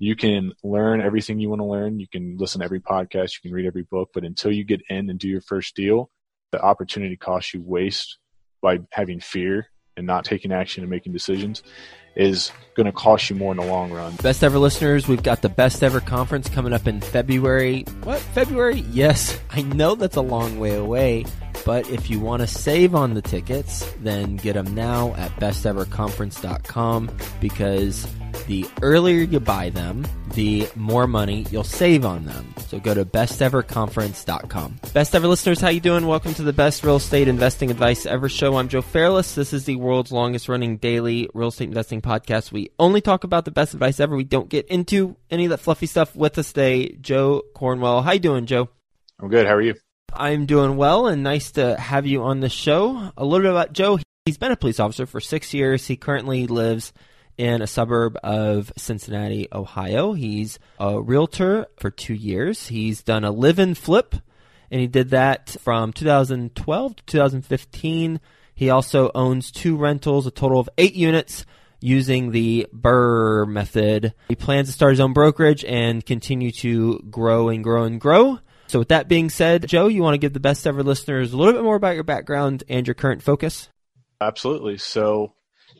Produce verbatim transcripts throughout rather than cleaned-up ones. You can learn everything you want to learn. You can listen to every podcast. You can read every book. But until you get in and do your first deal, the opportunity cost you waste by having fear and not taking action and making decisions is going to cost you more in the long run. Best Ever listeners, we've got the Best Ever Conference coming up in February. What? February? Yes, I know that's a long way away, but if you want to save on the tickets, then get them now at best ever conference dot com, because the earlier you buy them, the more money you'll save on them. So go to best ever conference dot com. Best Ever listeners, how you doing? Welcome to the Best Real Estate Investing Advice Ever Show. I'm Joe Fairless. This is the world's longest running daily real estate investing podcast. We only talk about the best advice ever. We don't get into any of that fluffy stuff. With us today, Joe Cornwell. How you doing, Joe? I'm good. How are you? I'm doing well, and nice to have you on the show. A little bit about Joe. He's been a police officer for six years. He currently lives in a suburb of Cincinnati, Ohio. He's a realtor for two years. He's done a live-in flip, and he did that from two thousand twelve to two thousand fifteen. He also owns two rentals, a total of eight units, using the B R R R R method. He plans to start his own brokerage and continue to grow and grow and grow. So with that being said, Joe, you want to give the Best Ever listeners a little bit more about your background and your current focus? Absolutely. So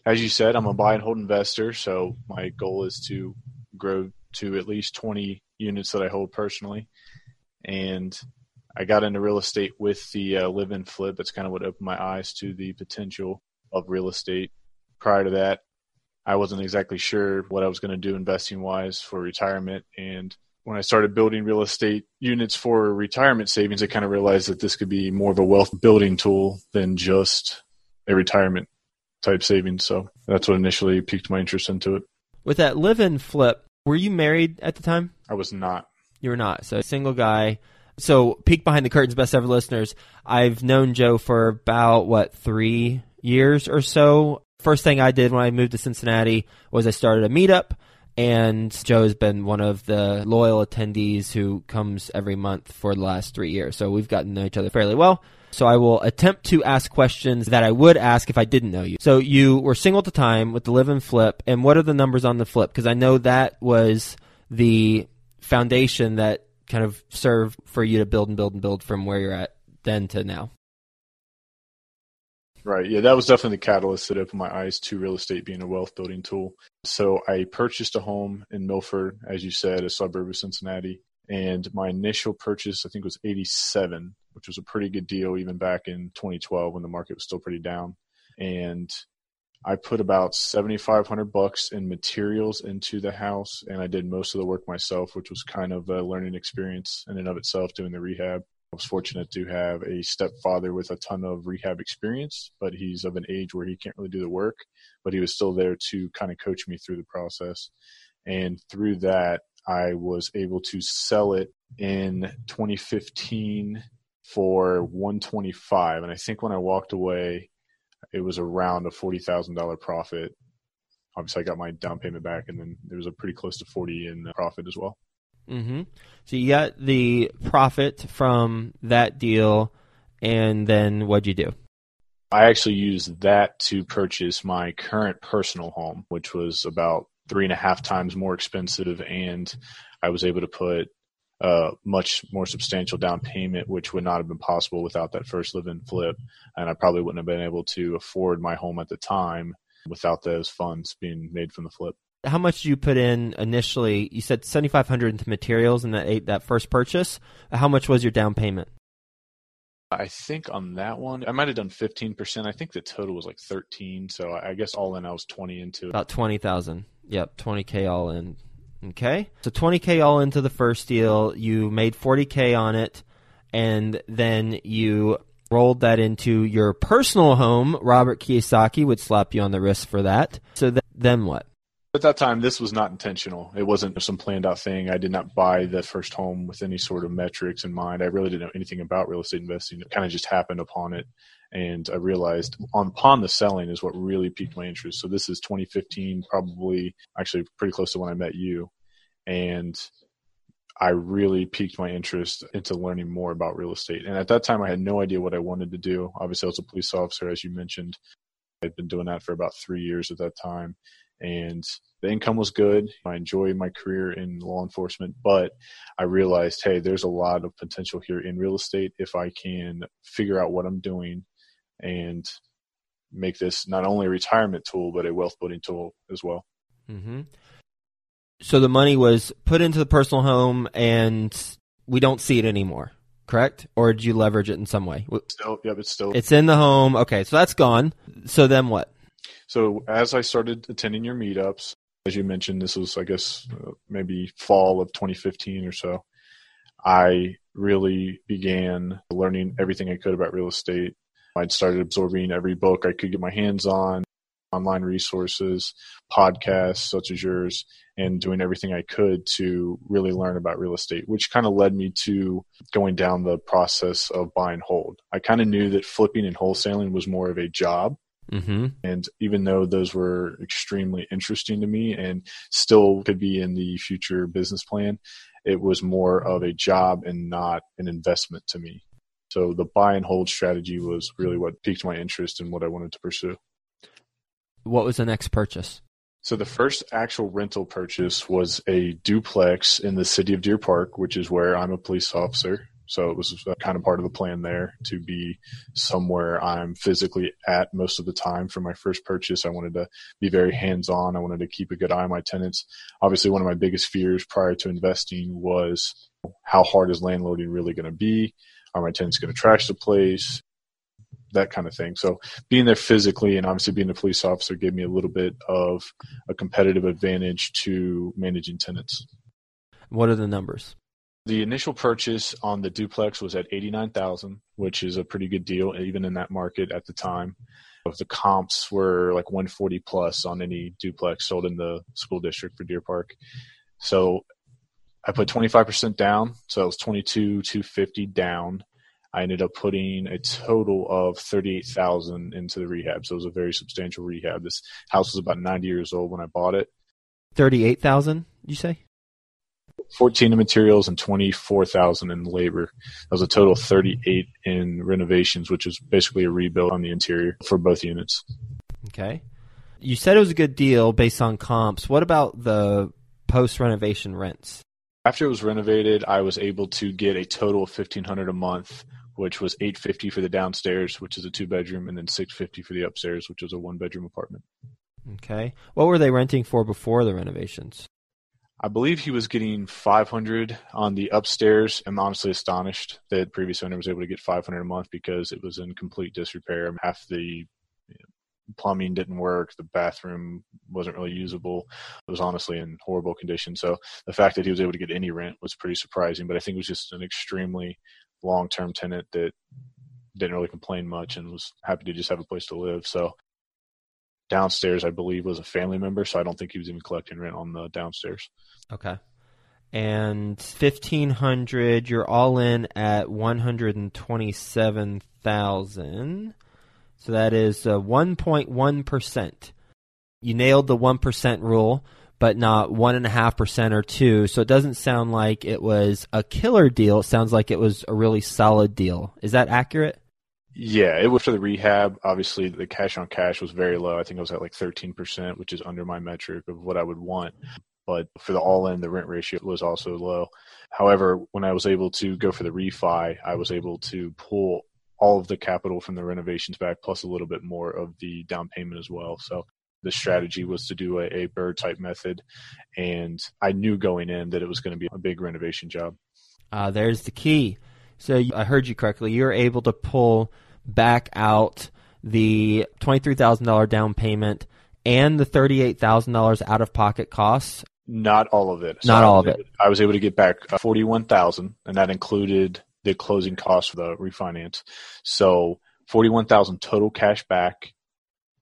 as you said, I'm a buy and hold investor, so my goal is to grow to at least twenty units that I hold personally. And I got into real estate with the uh, live and flip. That's kind of what opened my eyes to the potential of real estate. Prior to that, I wasn't exactly sure what I was going to do investing-wise for retirement. And when I started building real estate units for retirement savings, I kind of realized that this could be more of a wealth-building tool than just a retirement type savings. So that's what initially piqued my interest into it. With that live-in flip, were you married at the time? I was not. You were not. So single guy. So peek behind the curtains, Best Ever listeners. I've known Joe for about, what, three years or so. First thing I did when I moved to Cincinnati was I started a meetup, and Joe has been one of the loyal attendees who comes every month for the last three years. So we've gotten to know each other fairly well. So I will attempt to ask questions that I would ask if I didn't know you. So you were single at the time with the live and flip. And what are the numbers on the flip? Because I know that was the foundation that kind of served for you to build and build and build from where you're at then to now. Right. Yeah, that was definitely the catalyst that opened my eyes to real estate being a wealth building tool. So I purchased a home in Milford, as you said, a suburb of Cincinnati. And my initial purchase, I think, was eighty-seven, which was a pretty good deal even back in twenty twelve when the market was still pretty down. And I put about seventy-five hundred bucks in materials into the house, and I did most of the work myself, which was kind of a learning experience in and of itself doing the rehab. I was fortunate to have a stepfather with a ton of rehab experience, but he's of an age where he can't really do the work, but he was still there to kind of coach me through the process. And through that, I was able to sell it in twenty fifteen for one twenty-five. And I think when I walked away, it was around a forty thousand dollars profit. Obviously, I got my down payment back, and then there was a pretty close to forty in profit as well. Mm-hmm. So you got the profit from that deal, and then what'd you do? I actually used that to purchase my current personal home, which was about three and a half times more expensive, and I was able to put a much more substantial down payment, which would not have been possible without that first live-in flip, and I probably wouldn't have been able to afford my home at the time without those funds being made from the flip. How much did you put in initially? You said seventy-five hundred dollars into materials in that, that first purchase. How much was your down payment? I think on that one, I might have done fifteen percent. I think the total was like thirteen. So I guess all in, I was twenty into it. About twenty thousand. Yep, twenty K all in. Okay. So twenty K all into the first deal. You made forty K on it, and then you rolled that into your personal home. Robert Kiyosaki would slap you on the wrist for that. So th- then what? At that time, this was not intentional. It wasn't some planned out thing. I did not buy the first home with any sort of metrics in mind. I really didn't know anything about real estate investing. It kind of just happened upon it. And I realized on, upon the selling is what really piqued my interest. So this is twenty fifteen, probably actually pretty close to when I met you. And I really piqued my interest into learning more about real estate. And at that time, I had no idea what I wanted to do. Obviously, I was a police officer, as you mentioned. I'd been doing that for about three years at that time. and the income was good. I enjoy my career in law enforcement, but I realized, hey, there's a lot of potential here in real estate if I can figure out what I'm doing and make this not only a retirement tool, but a wealth building tool as well. Mm-hmm. So the money was put into the personal home and we don't see it anymore, correct? Or did you leverage it in some way? Still, yep, it's still. It's in the home. Okay, so that's gone. So then what? So as I started attending your meetups, as you mentioned, this was, I guess, uh, maybe fall of twenty fifteen or so, I really began learning everything I could about real estate. I'd started absorbing every book I could get my hands on, online resources, podcasts such as yours, and doing everything I could to really learn about real estate, which kind of led me to going down the process of buy and hold. I kind of knew that flipping and wholesaling was more of a job. Mm-hmm. And even though those were extremely interesting to me and still could be in the future business plan, it was more of a job and not an investment to me. So the buy and hold strategy was really what piqued my interest and what I wanted to pursue. What was the next purchase? So the first actual rental purchase was a duplex in the city of Deer Park, which is where I'm a police officer. So it was kind of part of the plan there to be somewhere I'm physically at most of the time. For my first purchase, I wanted to be very hands-on. I wanted to keep a good eye on my tenants. Obviously, one of my biggest fears prior to investing was how hard is landlording really going to be? Are my tenants going to trash the place? That kind of thing. So being there physically and obviously being a police officer gave me a little bit of a competitive advantage to managing tenants. What are the numbers? The initial purchase on the duplex was at eighty-nine thousand dollars, which is a pretty good deal, even in that market at the time. The comps were like one forty plus on any duplex sold in the school district for Deer Park. So I put twenty-five percent down, so it was twenty-two thousand two hundred fifty dollars down. I ended up putting a total of thirty-eight thousand dollars into the rehab, so it was a very substantial rehab. This house was about ninety years old when I bought it. thirty-eight thousand dollars, you say? fourteen thousand dollars in materials and twenty-four thousand dollars in labor. That was a total of thirty-eight thousand dollars in renovations, which is basically a rebuild on the interior for both units. Okay. You said it was a good deal based on comps. What about the post-renovation rents? After it was renovated, I was able to get a total of fifteen hundred dollars a month, which was eight hundred fifty dollars for the downstairs, which is a two-bedroom, and then six hundred fifty dollars for the upstairs, which was a one-bedroom apartment. Okay. What were they renting for before the renovations? I believe he was getting five hundred dollars on the upstairs. I'm honestly astonished that the previous owner was able to get five hundred dollars a month because it was in complete disrepair. Half the plumbing didn't work. The bathroom wasn't really usable. It was honestly in horrible condition. So the fact that he was able to get any rent was pretty surprising, but I think it was just an extremely long-term tenant that didn't really complain much and was happy to just have a place to live. So downstairs, I believe, was a family member. So I don't think he was even collecting rent on the downstairs. Okay. And fifteen hundred, you're all in at one hundred twenty-seven thousand. So that is uh, one point one percent. You nailed the one percent rule, but not one point five percent or two. So it doesn't sound like it was a killer deal. It sounds like it was a really solid deal. Is that accurate? Yeah, it was for the rehab. Obviously, the cash on cash was very low. I think it was at like thirteen percent, which is under my metric of what I would want. But for the all-in, the rent ratio was also low. However, when I was able to go for the refi, I was able to pull all of the capital from the renovations back, plus a little bit more of the down payment as well. So the strategy was to do a, a B R R R R type method. And I knew going in that it was going to be a big renovation job. Uh, there's the key. So you, I heard you correctly. You're able to pull back out the twenty-three thousand dollars down payment and the thirty-eight thousand dollars out of pocket costs. Not all of it. So Not all of it. I was able to get back forty-one thousand dollars, and that included the closing costs for the refinance. So forty-one thousand dollars total cash back,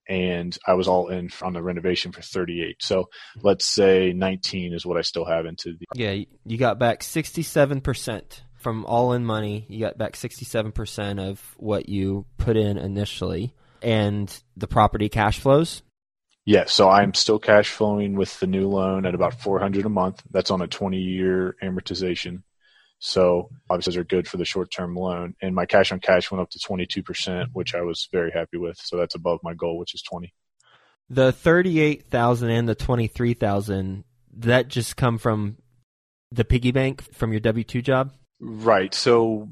and I was all in on the renovation for thirty-eight thousand dollars. So let's say nineteen thousand dollars is what I still have into the... Yeah, you got back sixty-seven percent from all-in money. You got back sixty-seven percent of what you put in initially. And the property cash flows? Yeah, so I'm still cash flowing with the new loan at about four hundred dollars a month. That's on a twenty-year amortization. So obviously those are good for the short-term loan. And my cash on cash went up to twenty-two percent, which I was very happy with. So that's above my goal, which is twenty. The thirty-eight thousand and the twenty-three thousand, that just come from the piggy bank from your W two job? Right. So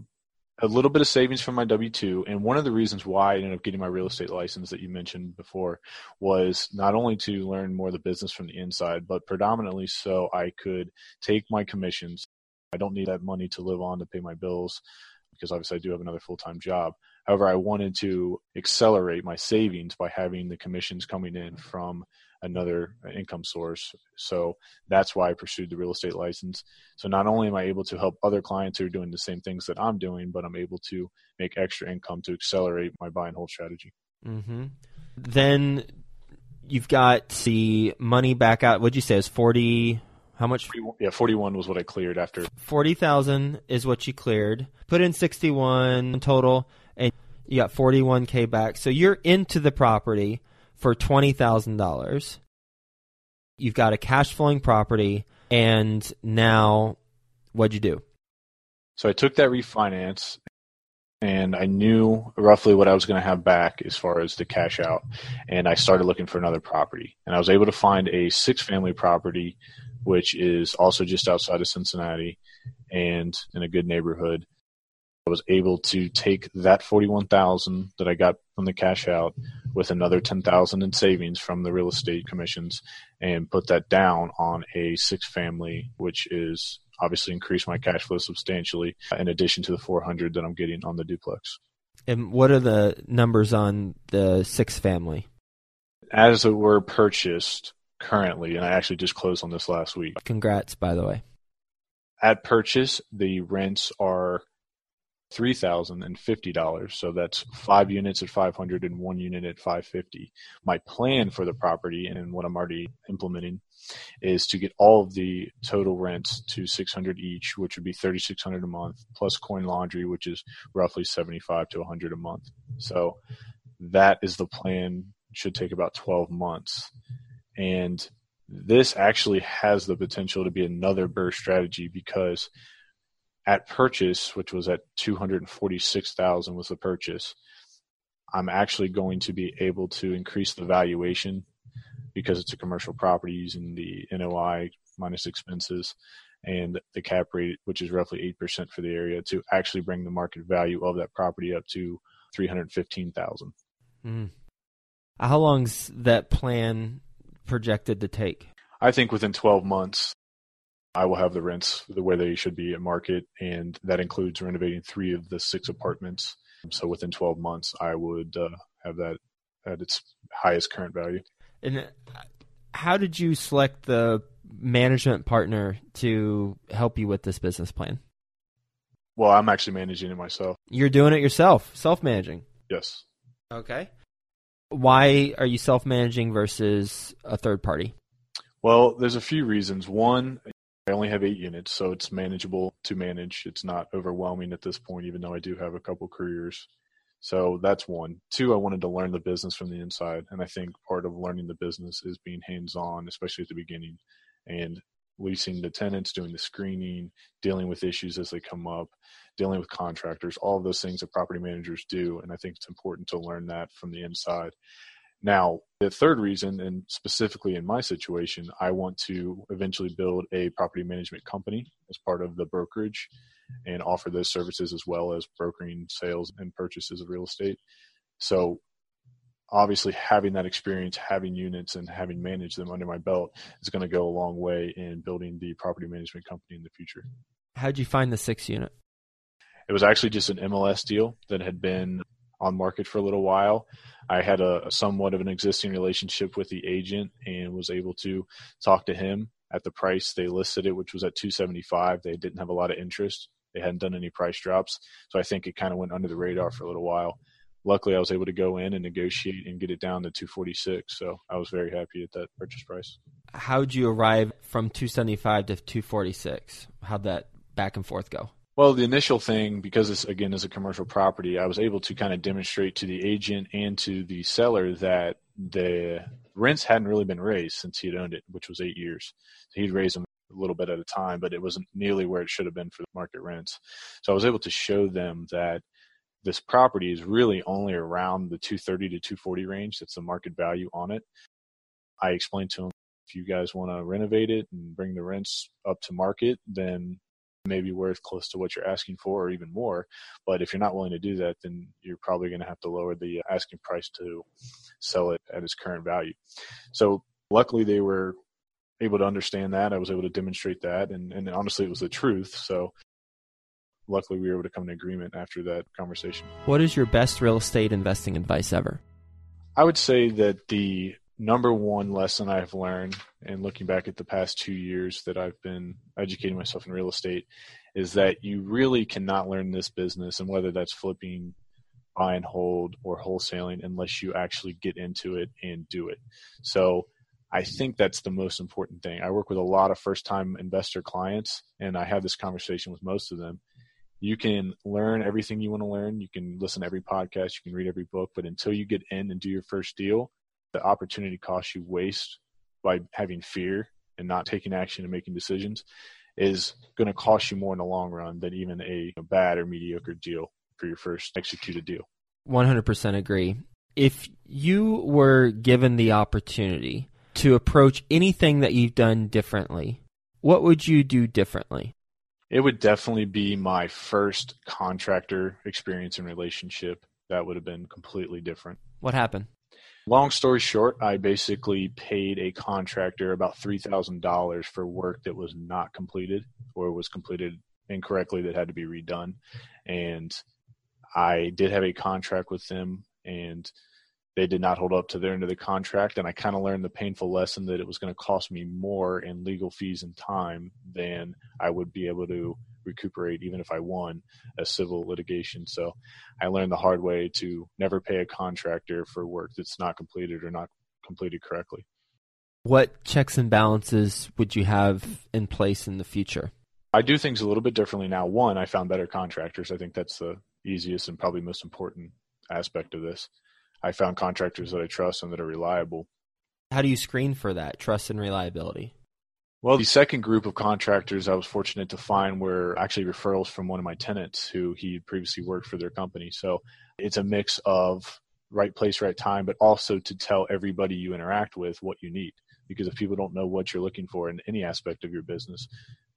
a little bit of savings from my W two. And one of the reasons why I ended up getting my real estate license that you mentioned before was not only to learn more of the business from the inside, but predominantly so I could take my commissions. I don't need that money to live on to pay my bills because obviously I do have another full-time job. However, I wanted to accelerate my savings by having the commissions coming in from another income source. So that's why I pursued the real estate license. So not only am I able to help other clients who are doing the same things that I'm doing, but I'm able to make extra income to accelerate my buy and hold strategy. Mm-hmm. Then you've got the money back out. What'd you say? It was forty? How much? Yeah, forty-one was what I cleared after. forty thousand is what you cleared. Put in sixty-one total and you got forty-one K back. So you're into the property for twenty thousand dollars. You've got a cash flowing property, and now what'd you do? So I took that refinance, and I knew roughly what I was going to have back as far as the cash out, and I started looking for another property. And I was able to find a six-family property, which is also just outside of Cincinnati and in a good neighborhood. I was able to take that forty-one thousand dollars that I got from the cash out with another ten thousand dollars in savings from the real estate commissions and put that down on a six family, which is obviously increased my cash flow substantially in addition to the four hundred that I'm getting on the duplex. And what are the numbers on the six family? As it were purchased currently, and I actually just closed on this last week. Congrats, by the way. At purchase, the rents are three thousand fifty dollars. So that's five units at five hundred dollars and one unit at five hundred fifty dollars. My plan for the property and what I'm already implementing is to get all of the total rents to six hundred dollars each, which would be thirty-six hundred dollars a month, plus coin laundry, which is roughly seventy-five to one hundred dollars a month. So that is the plan. It should take about twelve months. And this actually has the potential to be another BRRRR strategy because at purchase, which was at two hundred forty-six thousand dollars was the purchase, I'm actually going to be able to increase the valuation because it's a commercial property using the N O I minus expenses and the cap rate, which is roughly eight percent for the area, to actually bring the market value of that property up to three hundred fifteen thousand dollars. Mm. How long's that plan projected to take? I think within twelve months. I will have the rents the way they should be at market, and that includes renovating three of the six apartments. So within twelve months, I would uh, have that at its highest current value. And how did you select the management partner to help you with this business plan? Well, I'm actually managing it myself. You're doing it yourself, self-managing? Yes. Okay. Why are you self-managing versus a third party? Well, there's a few reasons. One, I only have eight units, so it's manageable to manage. It's not overwhelming at this point, even though I do have a couple careers. So that's one. Two, I wanted to learn the business from the inside. And I think part of learning the business is being hands-on, especially at the beginning, and leasing the tenants, doing the screening, dealing with issues as they come up, dealing with contractors, all of those things that property managers do. And I think it's important to learn that from the inside. Now, the third reason, and specifically in my situation, I want to eventually build a property management company as part of the brokerage and offer those services as well as brokering sales and purchases of real estate. So obviously having that experience, having units and having managed them under my belt is going to go a long way in building the property management company in the future. How'd you find the sixth unit? It was actually just an M L S deal that had been on market for a little while. I had a, a somewhat of an existing relationship with the agent and was able to talk to him at the price they listed it, which was at two seventy-five. They didn't have a lot of interest. They hadn't done any price drops. So I think it kind of went under the radar for a little while. Luckily, I was able to go in and negotiate and get it down to two forty-six. So I was very happy at that purchase price. How'd you arrive from two seventy-five to two forty-six? How'd that back and forth go? Well, the initial thing, because this, again, is a commercial property, I was able to kind of demonstrate to the agent and to the seller that the rents hadn't really been raised since he had owned it, which was eight years. So he'd raised them a little bit at a time, but it wasn't nearly where it should have been for the market rents. So I was able to show them that this property is really only around the two thirty to two forty range. That's the market value on it. I explained to them, if you guys want to renovate it and bring the rents up to market, then maybe worth close to what you're asking for or even more. But if you're not willing to do that, then you're probably going to have to lower the asking price to sell it at its current value. So luckily they were able to understand that. I was able to demonstrate that. And, and honestly, it was the truth. So luckily we were able to come to agreement after that conversation. What is your best real estate investing advice ever? I would say that the number one lesson I've learned, and looking back at the past two years that I've been educating myself in real estate, is that you really cannot learn this business, and whether that's flipping, buy and hold, or wholesaling, unless you actually get into it and do it. So I think that's the most important thing. I work with a lot of first-time investor clients, and I have this conversation with most of them. You can learn everything you want to learn. You can listen to every podcast. You can read every book. But until you get in and do your first deal, the opportunity cost you waste by having fear and not taking action and making decisions is going to cost you more in the long run than even a bad or mediocre deal for your first executed deal. one hundred percent agree. If you were given the opportunity to approach anything that you've done differently, what would you do differently? It would definitely be my first contractor experience and relationship. That would have been completely different. What happened? Long story short, I basically paid a contractor about three thousand dollars for work that was not completed or was completed incorrectly that had to be redone. And I did have a contract with them, and they did not hold up to their end of the contract. And I kind of learned the painful lesson that it was going to cost me more in legal fees and time than I would be able to recuperate even if I won a civil litigation. So I learned the hard way to never pay a contractor for work that's not completed or not completed correctly. What checks and balances would you have in place in the future? I do things a little bit differently now. One, I found better contractors. I think that's the easiest and probably most important aspect of this. I found contractors that I trust and that are reliable. How do you screen for that, trust and reliability? Well, the second group of contractors I was fortunate to find were actually referrals from one of my tenants who he previously worked for their company. So it's a mix of right place, right time, but also to tell everybody you interact with what you need. Because if people don't know what you're looking for in any aspect of your business,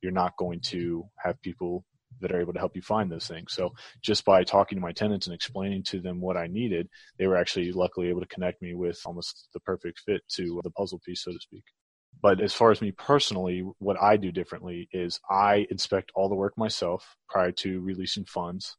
you're not going to have people that are able to help you find those things. So just by talking to my tenants and explaining to them what I needed, they were actually luckily able to connect me with almost the perfect fit to the puzzle piece, so to speak. But as far as me personally, what I do differently is I inspect all the work myself prior to releasing funds,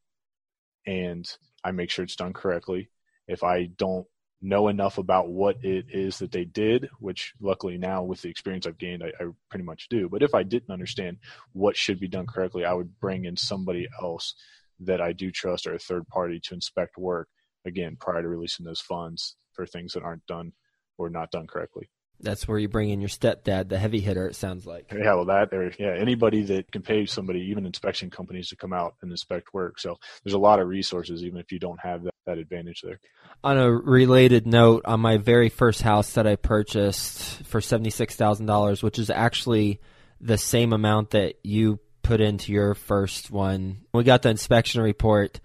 and I make sure it's done correctly. If I don't know enough about what it is that they did, which luckily now with the experience I've gained, I, I pretty much do. But if I didn't understand what should be done correctly, I would bring in somebody else that I do trust or a third party to inspect work, again, prior to releasing those funds for things that aren't done or not done correctly. That's where you bring in your stepdad, the heavy hitter, it sounds like. Yeah, well, that, or, yeah, anybody that can pay somebody, even inspection companies, to come out and inspect work. So there's a lot of resources, even if you don't have that, that advantage there. On a related note, on my very first house that I purchased for seventy-six thousand dollars, which is actually the same amount that you put into your first one, we got the inspection report.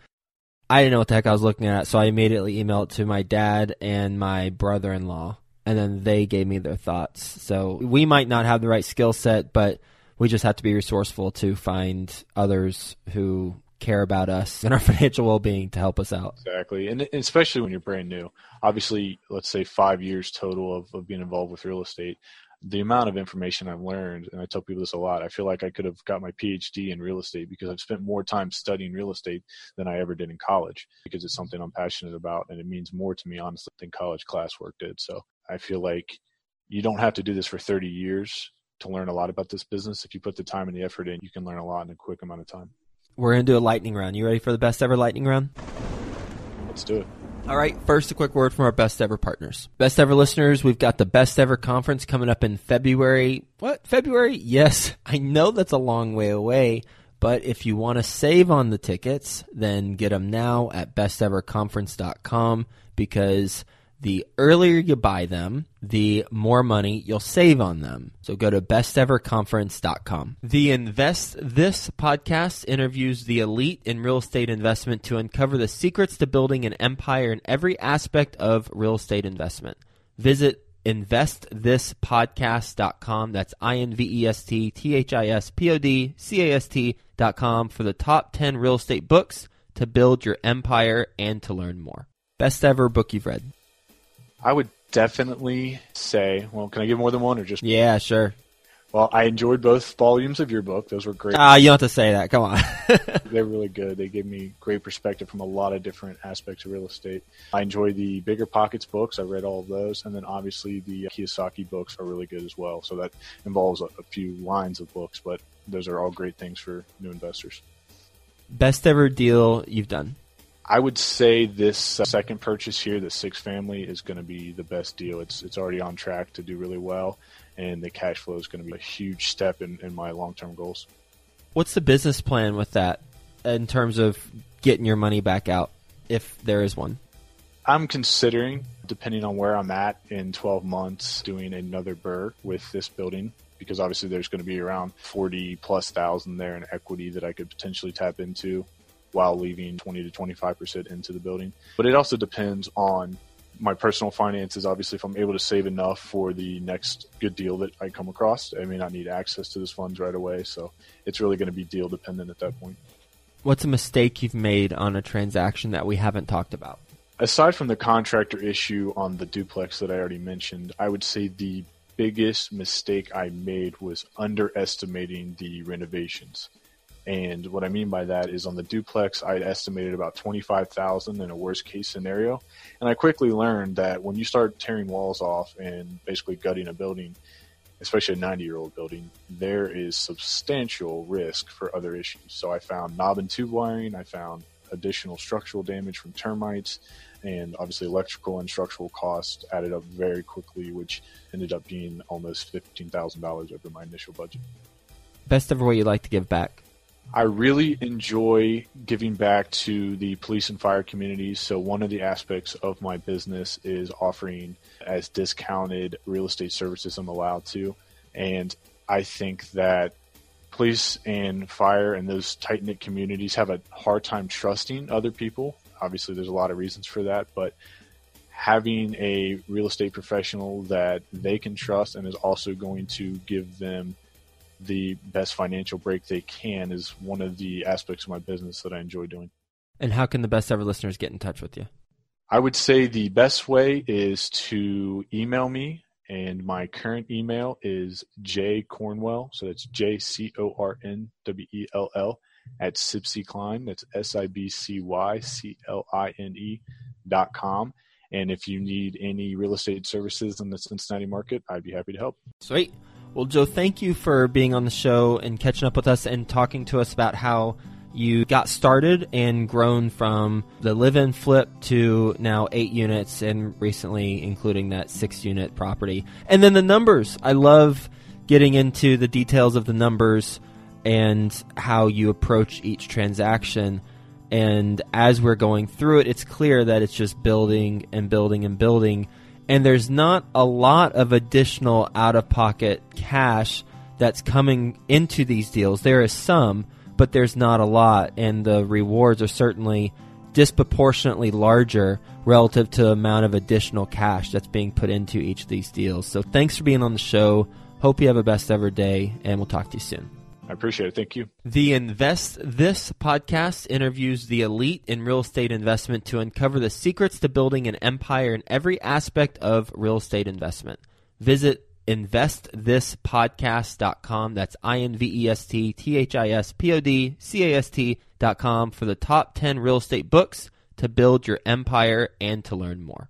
I didn't know what the heck I was looking at, so I immediately emailed it to my dad and my brother-in-law. And then they gave me their thoughts. So we might not have the right skill set, but we just have to be resourceful to find others who care about us and our financial well-being to help us out. Exactly. And especially when you're brand new. Obviously, let's say five years total of, of being involved with real estate. The amount of information I've learned, and I tell people this a lot, I feel like I could have got my P H D in real estate because I've spent more time studying real estate than I ever did in college, because it's something I'm passionate about and it means more to me, honestly, than college classwork did. So I feel like you don't have to do this for thirty years to learn a lot about this business. If you put the time and the effort in, you can learn a lot in a quick amount of time. We're going to do a lightning round. You ready for the best ever lightning round? Let's do it. All right. First, a quick word from our best ever partners. Best ever listeners, we've got the best ever conference coming up in February. What? February? Yes. I know that's a long way away, but if you want to save on the tickets, then get them now at best ever conference dot com, because the earlier you buy them, the more money you'll save on them. So go to best ever conference dot com. The Invest This podcast interviews the elite in real estate investment to uncover the secrets to building an empire in every aspect of real estate investment. Visit invest this podcast dot com. That's I N V E S T T H I S P O D C A S T dot com for the top ten real estate books to build your empire and to learn more. Best ever book you've read? I would definitely say, well, can I give more than one or just? Yeah, sure. Well, I enjoyed both volumes of your book. Those were great. Ah, uh, you don't have to say that. Come on. They're really good. They gave me great perspective from a lot of different aspects of real estate. I enjoy the Bigger Pockets books. I read all of those. And then obviously the Kiyosaki books are really good as well. So that involves a, a few lines of books, but those are all great things for new investors. Best ever deal you've done? I would say this uh, second purchase here, the six family, is going to be the best deal. It's it's already on track to do really well, and the cash flow is going to be a huge step in, in my long-term goals. What's the business plan with that in terms of getting your money back out, if there is one? I'm considering, depending on where I'm at in twelve months, doing another B R R R R with this building, because obviously there's going to be around forty plus thousand there in equity that I could potentially tap into, while leaving twenty to twenty-five percent into the building. But it also depends on my personal finances. Obviously, if I'm able to save enough for the next good deal that I come across, I may not need access to those funds right away. So it's really going to be deal dependent at that point. What's a mistake you've made on a transaction that we haven't talked about? Aside from the contractor issue on the duplex that I already mentioned, I would say the biggest mistake I made was underestimating the renovations. And what I mean by that is on the duplex, I estimated about twenty-five thousand dollars in a worst case scenario. And I quickly learned that when you start tearing walls off and basically gutting a building, especially a ninety year old building, there is substantial risk for other issues. So I found knob and tube wiring. I found additional structural damage from termites, and obviously electrical and structural costs added up very quickly, which ended up being almost fifteen thousand dollars over my initial budget. Best ever way you'd like to give back? I really enjoy giving back to the police and fire communities. So one of the aspects of my business is offering as discounted real estate services I'm allowed to. And I think that police and fire and those tight-knit communities have a hard time trusting other people. Obviously, there's a lot of reasons for that, but having a real estate professional that they can trust and is also going to give them the best financial break they can is one of the aspects of my business that I enjoy doing. And how can the best ever listeners get in touch with you? I would say the best way is to email me, and my current email is J Cornwell, so that's J C O R N W E L L at Sipsycline, that's S I B C Y C L I N E dot com. And if you need any real estate services in the Cincinnati market, I'd be happy to help. Sweet. Well, Joe, thank you for being on the show and catching up with us and talking to us about how you got started and grown from the live-in flip to now eight units and recently including that six-unit property. And then the numbers. I love getting into the details of the numbers and how you approach each transaction. And as we're going through it, it's clear that it's just building and building and building. And there's not a lot of additional out-of-pocket cash that's coming into these deals. There is some, but there's not a lot. And the rewards are certainly disproportionately larger relative to the amount of additional cash that's being put into each of these deals. So thanks for being on the show. Hope you have a best ever day, and we'll talk to you soon. I appreciate it. Thank you. The Invest This podcast interviews the elite in real estate investment to uncover the secrets to building an empire in every aspect of real estate investment. Visit invest this podcast dot com. That's I N V E S T T H I S P O D C A S T dot com for the top ten real estate books to build your empire and to learn more.